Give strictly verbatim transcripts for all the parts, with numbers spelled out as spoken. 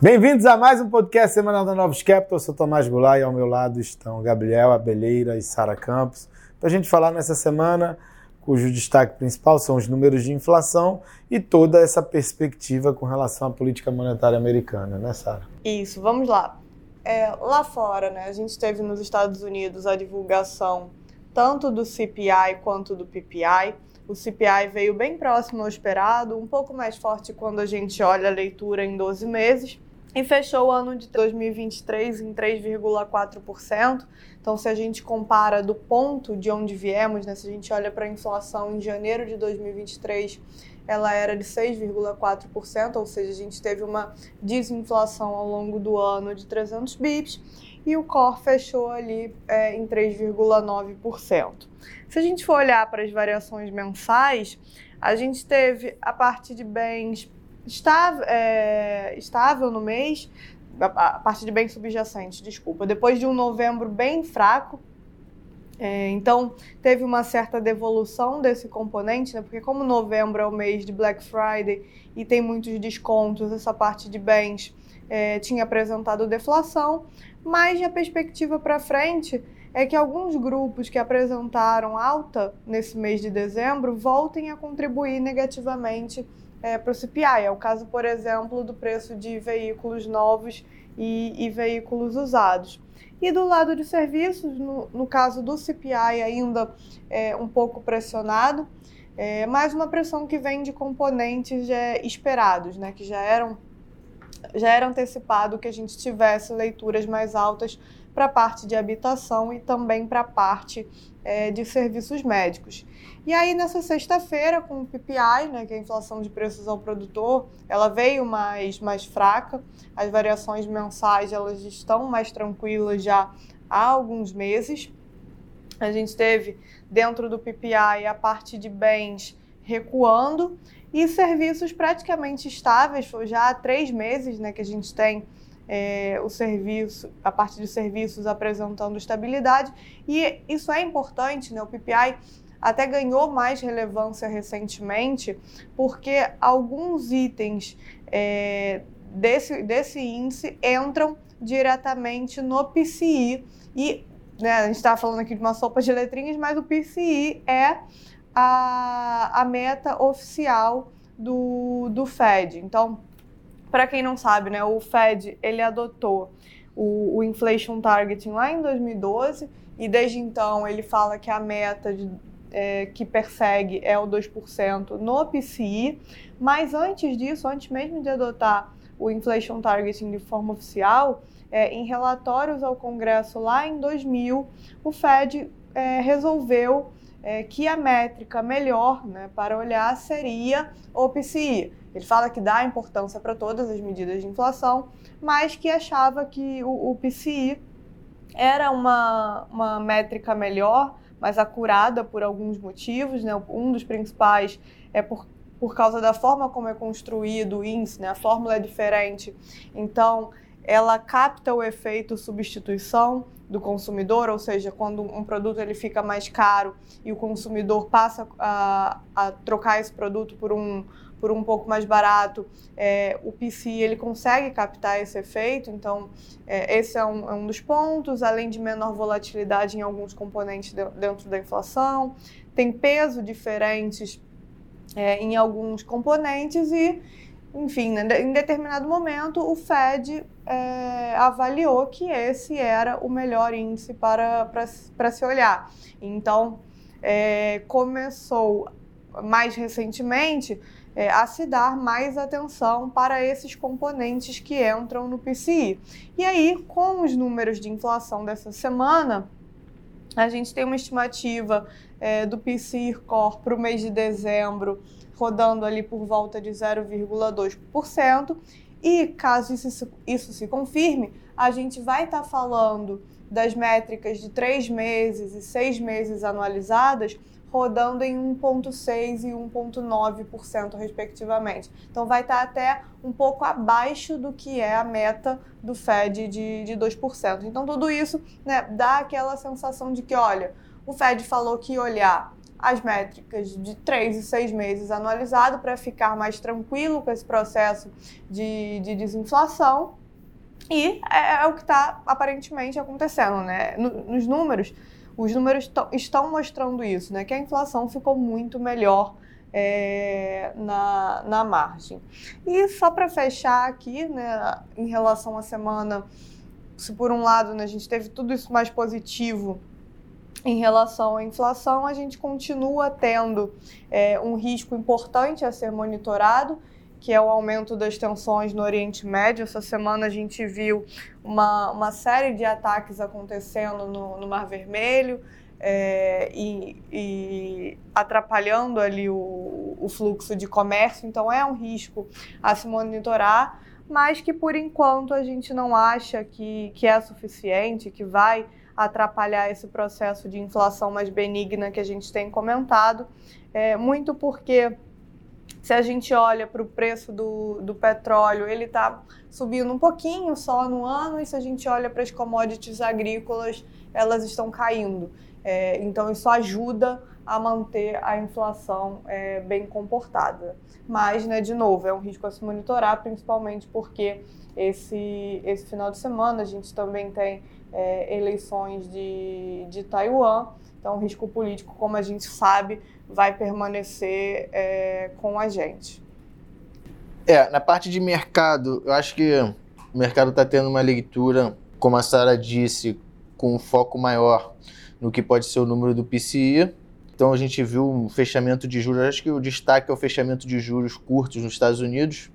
Bem-vindos a mais um podcast semanal da Novus Capital. Eu sou Tomás Goulart e ao meu lado estão Gabriel Abelheira e Sara Campos para a gente falar nessa semana, cujo destaque principal são os números de inflação e toda essa perspectiva com relação à política monetária americana, né, Sara? Isso, vamos lá. É, lá fora, né, a gente teve nos Estados Unidos a divulgação tanto do C P I quanto do P P I. O C P I veio bem próximo ao esperado, um pouco mais forte quando a gente olha a leitura em doze meses. E fechou o ano de dois mil e vinte e três em três vírgula quatro por cento. Então, se a gente compara do ponto de onde viemos, né, se a gente olha para a inflação em janeiro de dois mil e vinte e três, ela era de seis vírgula quatro por cento, ou seja, a gente teve uma desinflação ao longo do ano de trezentos bips e o core fechou ali é, em três vírgula nove por cento. Se a gente for olhar para as variações mensais, a gente teve a parte de bens Estável, é, estável no mês, a parte de bens subjacentes, desculpa, depois de um novembro bem fraco, é, então teve uma certa devolução desse componente, né, porque como novembro é o mês de Black Friday e tem muitos descontos, essa parte de bens é, tinha apresentado deflação, mas a perspectiva para frente é que alguns grupos que apresentaram alta nesse mês de dezembro voltem a contribuir negativamente É, para o C P I. É o caso, por exemplo, do preço de veículos novos e, e veículos usados. E do lado de serviços, no, no caso do C P I, ainda é, um pouco pressionado, é, mas uma pressão que vem de componentes é, esperados, né, que já, eram, já era antecipado que a gente tivesse leituras mais altas para a parte de habitação e também para a parte é, de serviços médicos. E aí, nessa sexta-feira, com o P P I, né, que é a inflação de preços ao produtor, ela veio mais, mais fraca. As variações mensais elas estão mais tranquilas já há alguns meses. A gente teve, dentro do P P I, a parte de bens recuando e serviços praticamente estáveis. Foi já há três meses, né, que a gente tem É, o serviço, a parte de serviços apresentando estabilidade, e isso é importante, né? O P P I até ganhou mais relevância recentemente porque alguns itens é, desse, desse índice entram diretamente no P C I e, né, a gente está falando aqui de uma sopa de letrinhas, mas o P C I é a, a meta oficial do, do Fed. Então, para quem não sabe, né, o Fed ele adotou o, o Inflation Targeting lá em dois mil e doze e desde então ele fala que a meta de, é, que persegue é o dois por cento no P C I, mas antes disso, antes mesmo de adotar o Inflation Targeting de forma oficial, é, em relatórios ao Congresso lá em dois mil, o Fed é, resolveu é, que a métrica melhor, né, para olhar seria o P C I. Ele fala que dá importância para todas as medidas de inflação, mas que achava que o, o P C I era uma, uma métrica melhor, mais acurada por alguns motivos, né? Um dos principais é por, por causa da forma como é construído o índice, né? A fórmula é diferente, então ela capta o efeito substituição do consumidor, ou seja, quando um produto ele fica mais caro e o consumidor passa a, a trocar esse produto por um por um pouco mais barato, é, o P C I ele consegue captar esse efeito, então é, esse é um, é um dos pontos, além de menor volatilidade em alguns componentes de, dentro da inflação, tem peso diferentes é, em alguns componentes e, enfim, né, em determinado momento o Fed é, avaliou que esse era o melhor índice para, para, para se olhar. Então, é, começou mais recentemente É, a se dar mais atenção para esses componentes que entram no P C I. E aí, com os números de inflação dessa semana, a gente tem uma estimativa é, do P C I Core para o mês de dezembro, rodando ali por volta de zero vírgula dois por cento. E caso isso, isso se confirme, a gente vai estar tá falando das métricas de três meses e seis meses anualizadas, rodando em um vírgula seis por cento e um vírgula nove por cento respectivamente. Então vai estar até um pouco abaixo do que é a meta do Fed de, de dois por cento. Então tudo isso, né, dá aquela sensação de que, olha, o Fed falou que olhar as métricas de três e seis meses anualizado para ficar mais tranquilo com esse processo de, de desinflação. E é, é o que está aparentemente acontecendo, né? No, nos números, os números t- estão mostrando isso, né? Que a inflação ficou muito melhor é, na, na margem. E só para fechar aqui, né, em relação à semana, se por um lado, né, a gente teve tudo isso mais positivo em relação à inflação, a gente continua tendo é, um risco importante a ser monitorado, que é o aumento das tensões no Oriente Médio. Essa semana a gente viu uma, uma série de ataques acontecendo no, no Mar Vermelho é, e, e atrapalhando ali o, o fluxo de comércio. Então é um risco a se monitorar, mas que por enquanto a gente não acha que, que é suficiente, que vai atrapalhar esse processo de inflação mais benigna que a gente tem comentado, é, muito porque... Se a gente olha para o preço do, do petróleo, ele está subindo um pouquinho só no ano, e se a gente olha para as commodities agrícolas, elas estão caindo. É, então, isso ajuda a manter a inflação é, bem comportada. Mas, né, de novo, é um risco a se monitorar, principalmente porque esse, esse final de semana a gente também tem é, eleições de, de Taiwan. Então, o risco político, como a gente sabe, vai permanecer é, com a gente. É, na parte de mercado, eu acho que o mercado está tendo uma leitura, como a Sara disse, com um foco maior no que pode ser o número do P C E. Então, a gente viu um fechamento de juros. Acho que o destaque é o fechamento de juros curtos nos Estados Unidos.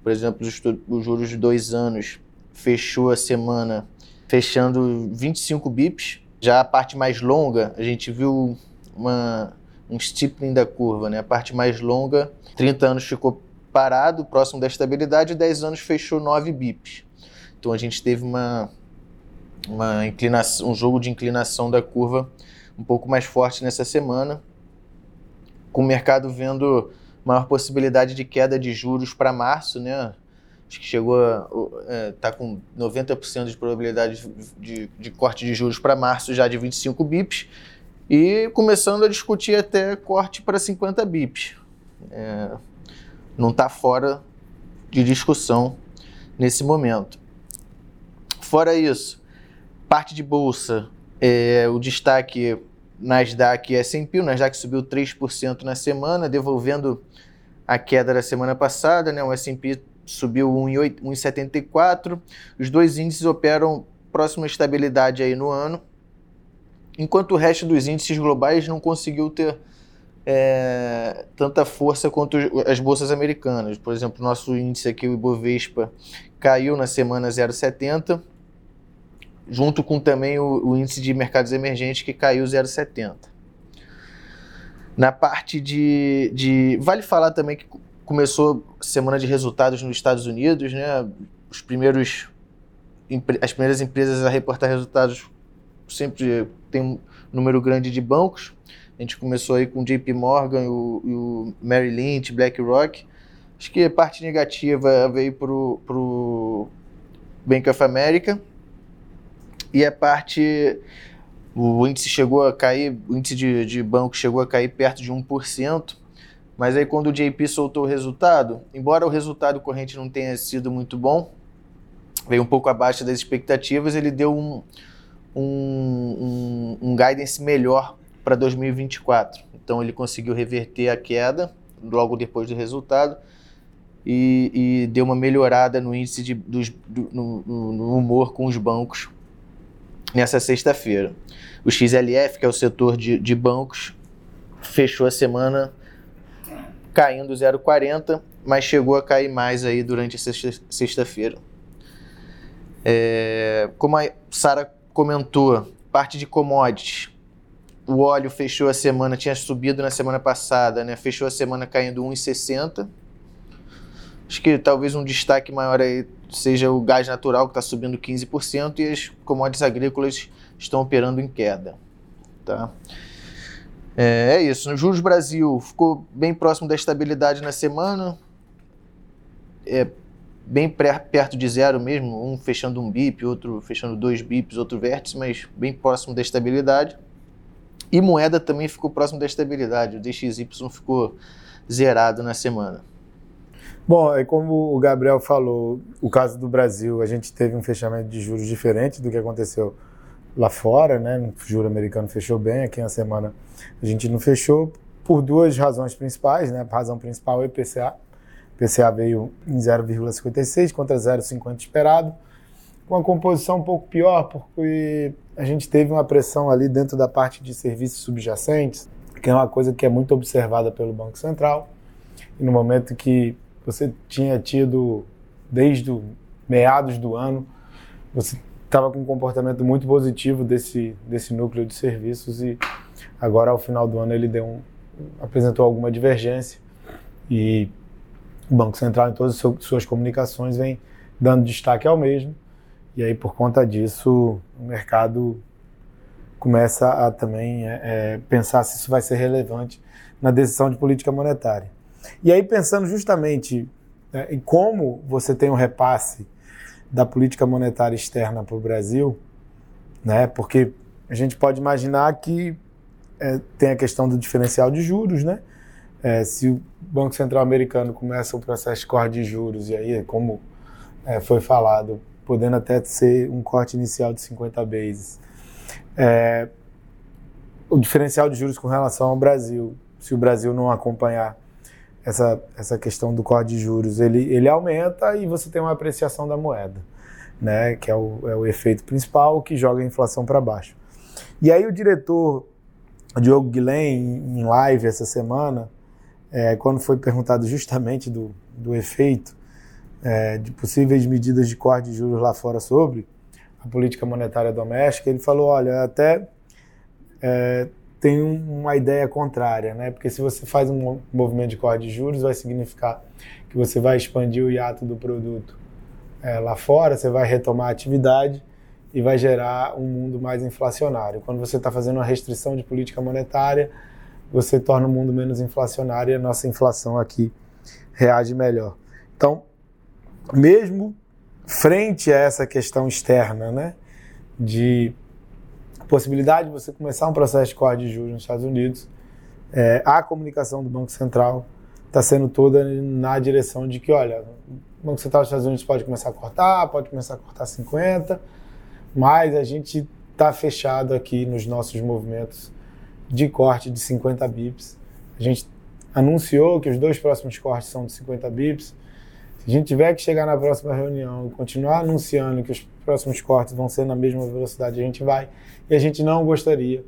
Por exemplo, os juros de dois anos fechou a semana fechando vinte e cinco bips. Já a parte mais longa, a gente viu uma, um steepening da curva, né? A parte mais longa, trinta anos ficou parado, próximo da estabilidade, e dez anos fechou nove bips. Então a gente teve uma, uma inclinação, um jogo de inclinação da curva um pouco mais forte nessa semana, com o mercado vendo maior possibilidade de queda de juros para março, né? Acho que chegou a estar é, com noventa por cento de probabilidade de, de, de corte de juros para março, já de vinte e cinco bips, e começando a discutir até corte para cinquenta bips. É, não está fora de discussão nesse momento. Fora isso, parte de bolsa, é, o destaque Nasdaq e S and P. O Nasdaq subiu três por cento na semana, devolvendo a queda da semana passada, né? O S and P subiu um vírgula setenta e quatro. Os dois índices operam próxima estabilidade aí no ano, enquanto o resto dos índices globais não conseguiu ter é, tanta força quanto as bolsas americanas. Por exemplo, o nosso índice aqui, o Ibovespa, caiu na semana zero vírgula setenta, junto com também o, o índice de mercados emergentes, que caiu zero vírgula setenta. Na parte de, de... Vale falar também que começou semana de resultados nos Estados Unidos, né? Os primeiros, as primeiras empresas a reportar resultados sempre tem um número grande de bancos. A gente começou aí com o J P Morgan, o, o Merrill Lynch, BlackRock. Acho que a parte negativa veio para o Bank of America. E a parte... O índice chegou a cair, o índice de, de banco chegou a cair perto de um por cento. Mas aí quando o J P soltou o resultado, embora o resultado corrente não tenha sido muito bom, veio um pouco abaixo das expectativas, ele deu um, um, um, um guidance melhor para dois mil e vinte e quatro. Então ele conseguiu reverter a queda logo depois do resultado e, e deu uma melhorada no índice de, dos, do, no, no humor com os bancos nessa sexta-feira. O X L F, que é o setor de, de bancos, fechou a semana caindo zero vírgula quarenta, mas chegou a cair mais aí durante a sexta, sexta-feira. É, como a Sara comentou, parte de commodities, o óleo fechou a semana, tinha subido na semana passada, né? Fechou a semana caindo um vírgula sessenta. Acho que talvez um destaque maior aí seja o gás natural, que está subindo quinze por cento, e as commodities agrícolas estão operando em queda, tá? É isso. Nos juros Brasil, ficou bem próximo da estabilidade na semana, é bem pré, perto de zero mesmo, um fechando um bip, outro fechando dois bips, outro vértice, mas bem próximo da estabilidade. E moeda também ficou próximo da estabilidade, o D X Y ficou zerado na semana. Bom, e como o Gabriel falou, o caso do Brasil, a gente teve um fechamento de juros diferente do que aconteceu lá fora, né? O juro americano fechou bem, aqui na semana a gente não fechou, por duas razões principais, né? A razão principal é o I P C A. O I P C A veio em zero vírgula cinquenta e seis contra zero vírgula cinquenta esperado, com uma composição um pouco pior, porque a gente teve uma pressão ali dentro da parte de serviços subjacentes, que é uma coisa que é muito observada pelo Banco Central. E no momento que você tinha tido, desde o meados do ano, você estava com um comportamento muito positivo desse, desse núcleo de serviços e agora, ao final do ano, ele deu um, apresentou alguma divergência e o Banco Central, em todas as suas comunicações, vem dando destaque ao mesmo. E aí, por conta disso, o mercado começa a também é, pensar se isso vai ser relevante na decisão de política monetária. E aí, pensando justamente né, em como você tem um repasse da política monetária externa para o Brasil, né, porque a gente pode imaginar que é, tem a questão do diferencial de juros, né? É, se o Banco Central americano começa um processo de corte de juros, e aí, como é, foi falado, podendo até ser um corte inicial de cinquenta bases, é, o diferencial de juros com relação ao Brasil, se o Brasil não acompanhar Essa, essa questão do corte de juros, ele, ele aumenta e você tem uma apreciação da moeda, né? Que é o, é o efeito principal que joga a inflação para baixo. E aí o diretor Diogo Guillen, em live essa semana, é, quando foi perguntado justamente do, do efeito é, de possíveis medidas de corte de juros lá fora sobre a política monetária doméstica, ele falou, olha, até... É, tem uma ideia contrária, né? Porque se você faz um movimento de corte de juros, vai significar que você vai expandir o hiato do produto é, lá fora, você vai retomar a atividade e vai gerar um mundo mais inflacionário. Quando você está fazendo uma restrição de política monetária, você torna o mundo menos inflacionário e a nossa inflação aqui reage melhor. Então, mesmo frente a essa questão externa, né? De... possibilidade de você começar um processo de corte de juros nos Estados Unidos, é, a comunicação do Banco Central está sendo toda na direção de que, olha, o Banco Central dos Estados Unidos pode começar a cortar, pode começar a cortar cinquenta, mas a gente está fechado aqui nos nossos movimentos de corte de cinquenta bips. A gente anunciou que os dois próximos cortes são de cinquenta bips. Se a gente tiver que chegar na próxima reunião e continuar anunciando que os próximos cortes vão ser na mesma velocidade, a gente vai. E a gente não gostaria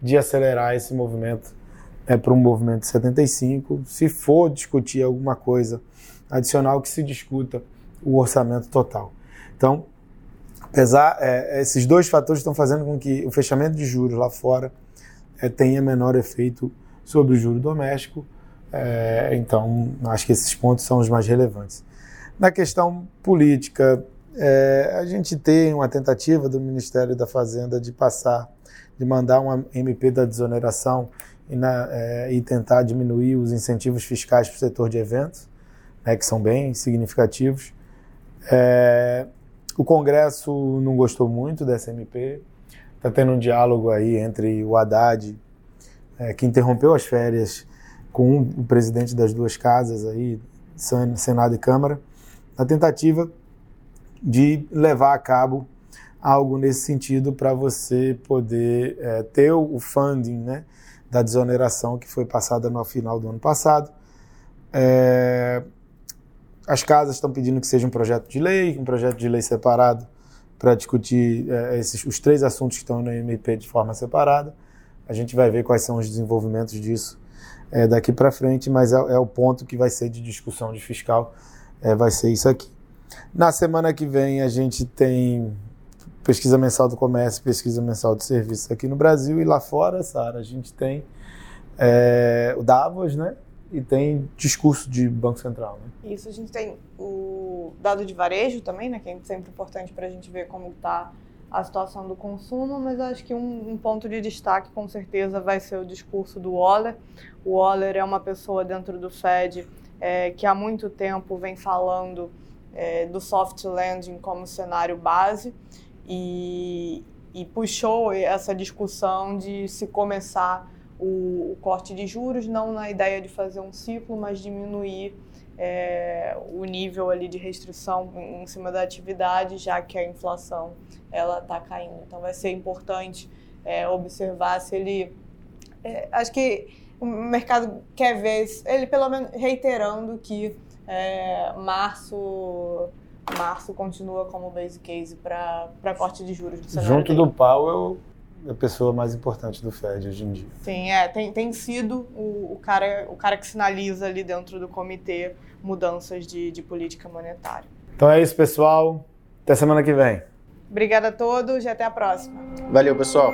de acelerar esse movimento é, para um movimento de setenta e cinco. Se for discutir alguma coisa adicional, que se discuta o orçamento total. Então, apesar, é, esses dois fatores estão fazendo com que o fechamento de juros lá fora é, tenha menor efeito sobre o juro doméstico. É, então, acho que esses pontos são os mais relevantes. Na questão política, é, a gente tem uma tentativa do Ministério da Fazenda de passar, de mandar uma M P da desoneração e, na, é, e tentar diminuir os incentivos fiscais para o setor de eventos, né, que são bem significativos. É, o Congresso não gostou muito dessa M P, está tendo um diálogo aí entre o Haddad, é, que interrompeu as férias com o presidente das duas casas, aí, Senado e Câmara, na tentativa de levar a cabo algo nesse sentido para você poder é, ter o funding né, da desoneração que foi passada no final do ano passado. É, as casas estão pedindo que seja um projeto de lei, um projeto de lei separado para discutir é, esses, os três assuntos que estão no M P de forma separada. A gente vai ver quais são os desenvolvimentos disso É daqui para frente, mas é, é o ponto que vai ser de discussão de fiscal, é, vai ser isso aqui. Na semana que vem a gente tem pesquisa mensal do comércio, pesquisa mensal de serviços aqui no Brasil e lá fora, Sara, a gente tem é, o Davos, né? E tem discurso de Banco Central, né? Isso, a gente tem o dado de varejo também, né? Que é sempre importante para a gente ver como está a situação do consumo, mas acho que um, um ponto de destaque com certeza vai ser o discurso do Waller. O Waller é uma pessoa dentro do Fed é, que há muito tempo vem falando é, do soft landing como cenário base e, e puxou essa discussão de se começar o, o corte de juros, não na ideia de fazer um ciclo, mas diminuir é, o nível ali de restrição em, em cima da atividade, já que a inflação ela está caindo. Então vai ser importante é, observar se ele... É, acho que o mercado quer ver, ele pelo menos reiterando que é, março... Março continua como base case para corte de juros do cenário. Junto dele. Do Powell, a pessoa mais importante do Fed hoje em dia. Sim, é, tem, tem sido o, o, cara, o cara que sinaliza ali dentro do comitê mudanças de, de política monetária. Então é isso, pessoal. Até semana que vem. Obrigada a todos e até a próxima. Valeu, pessoal.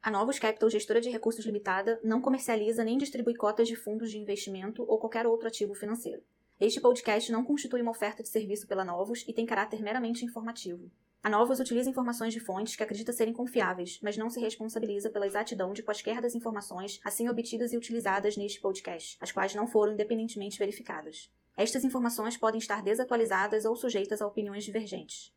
A Novus Capital, gestora de recursos limitada, não comercializa nem distribui cotas de fundos de investimento ou qualquer outro ativo financeiro. Este podcast não constitui uma oferta de serviço pela Novus e tem caráter meramente informativo. A Novus utiliza informações de fontes que acredita serem confiáveis, mas não se responsabiliza pela exatidão de quaisquer das informações assim obtidas e utilizadas neste podcast, as quais não foram independentemente verificadas. Estas informações podem estar desatualizadas ou sujeitas a opiniões divergentes.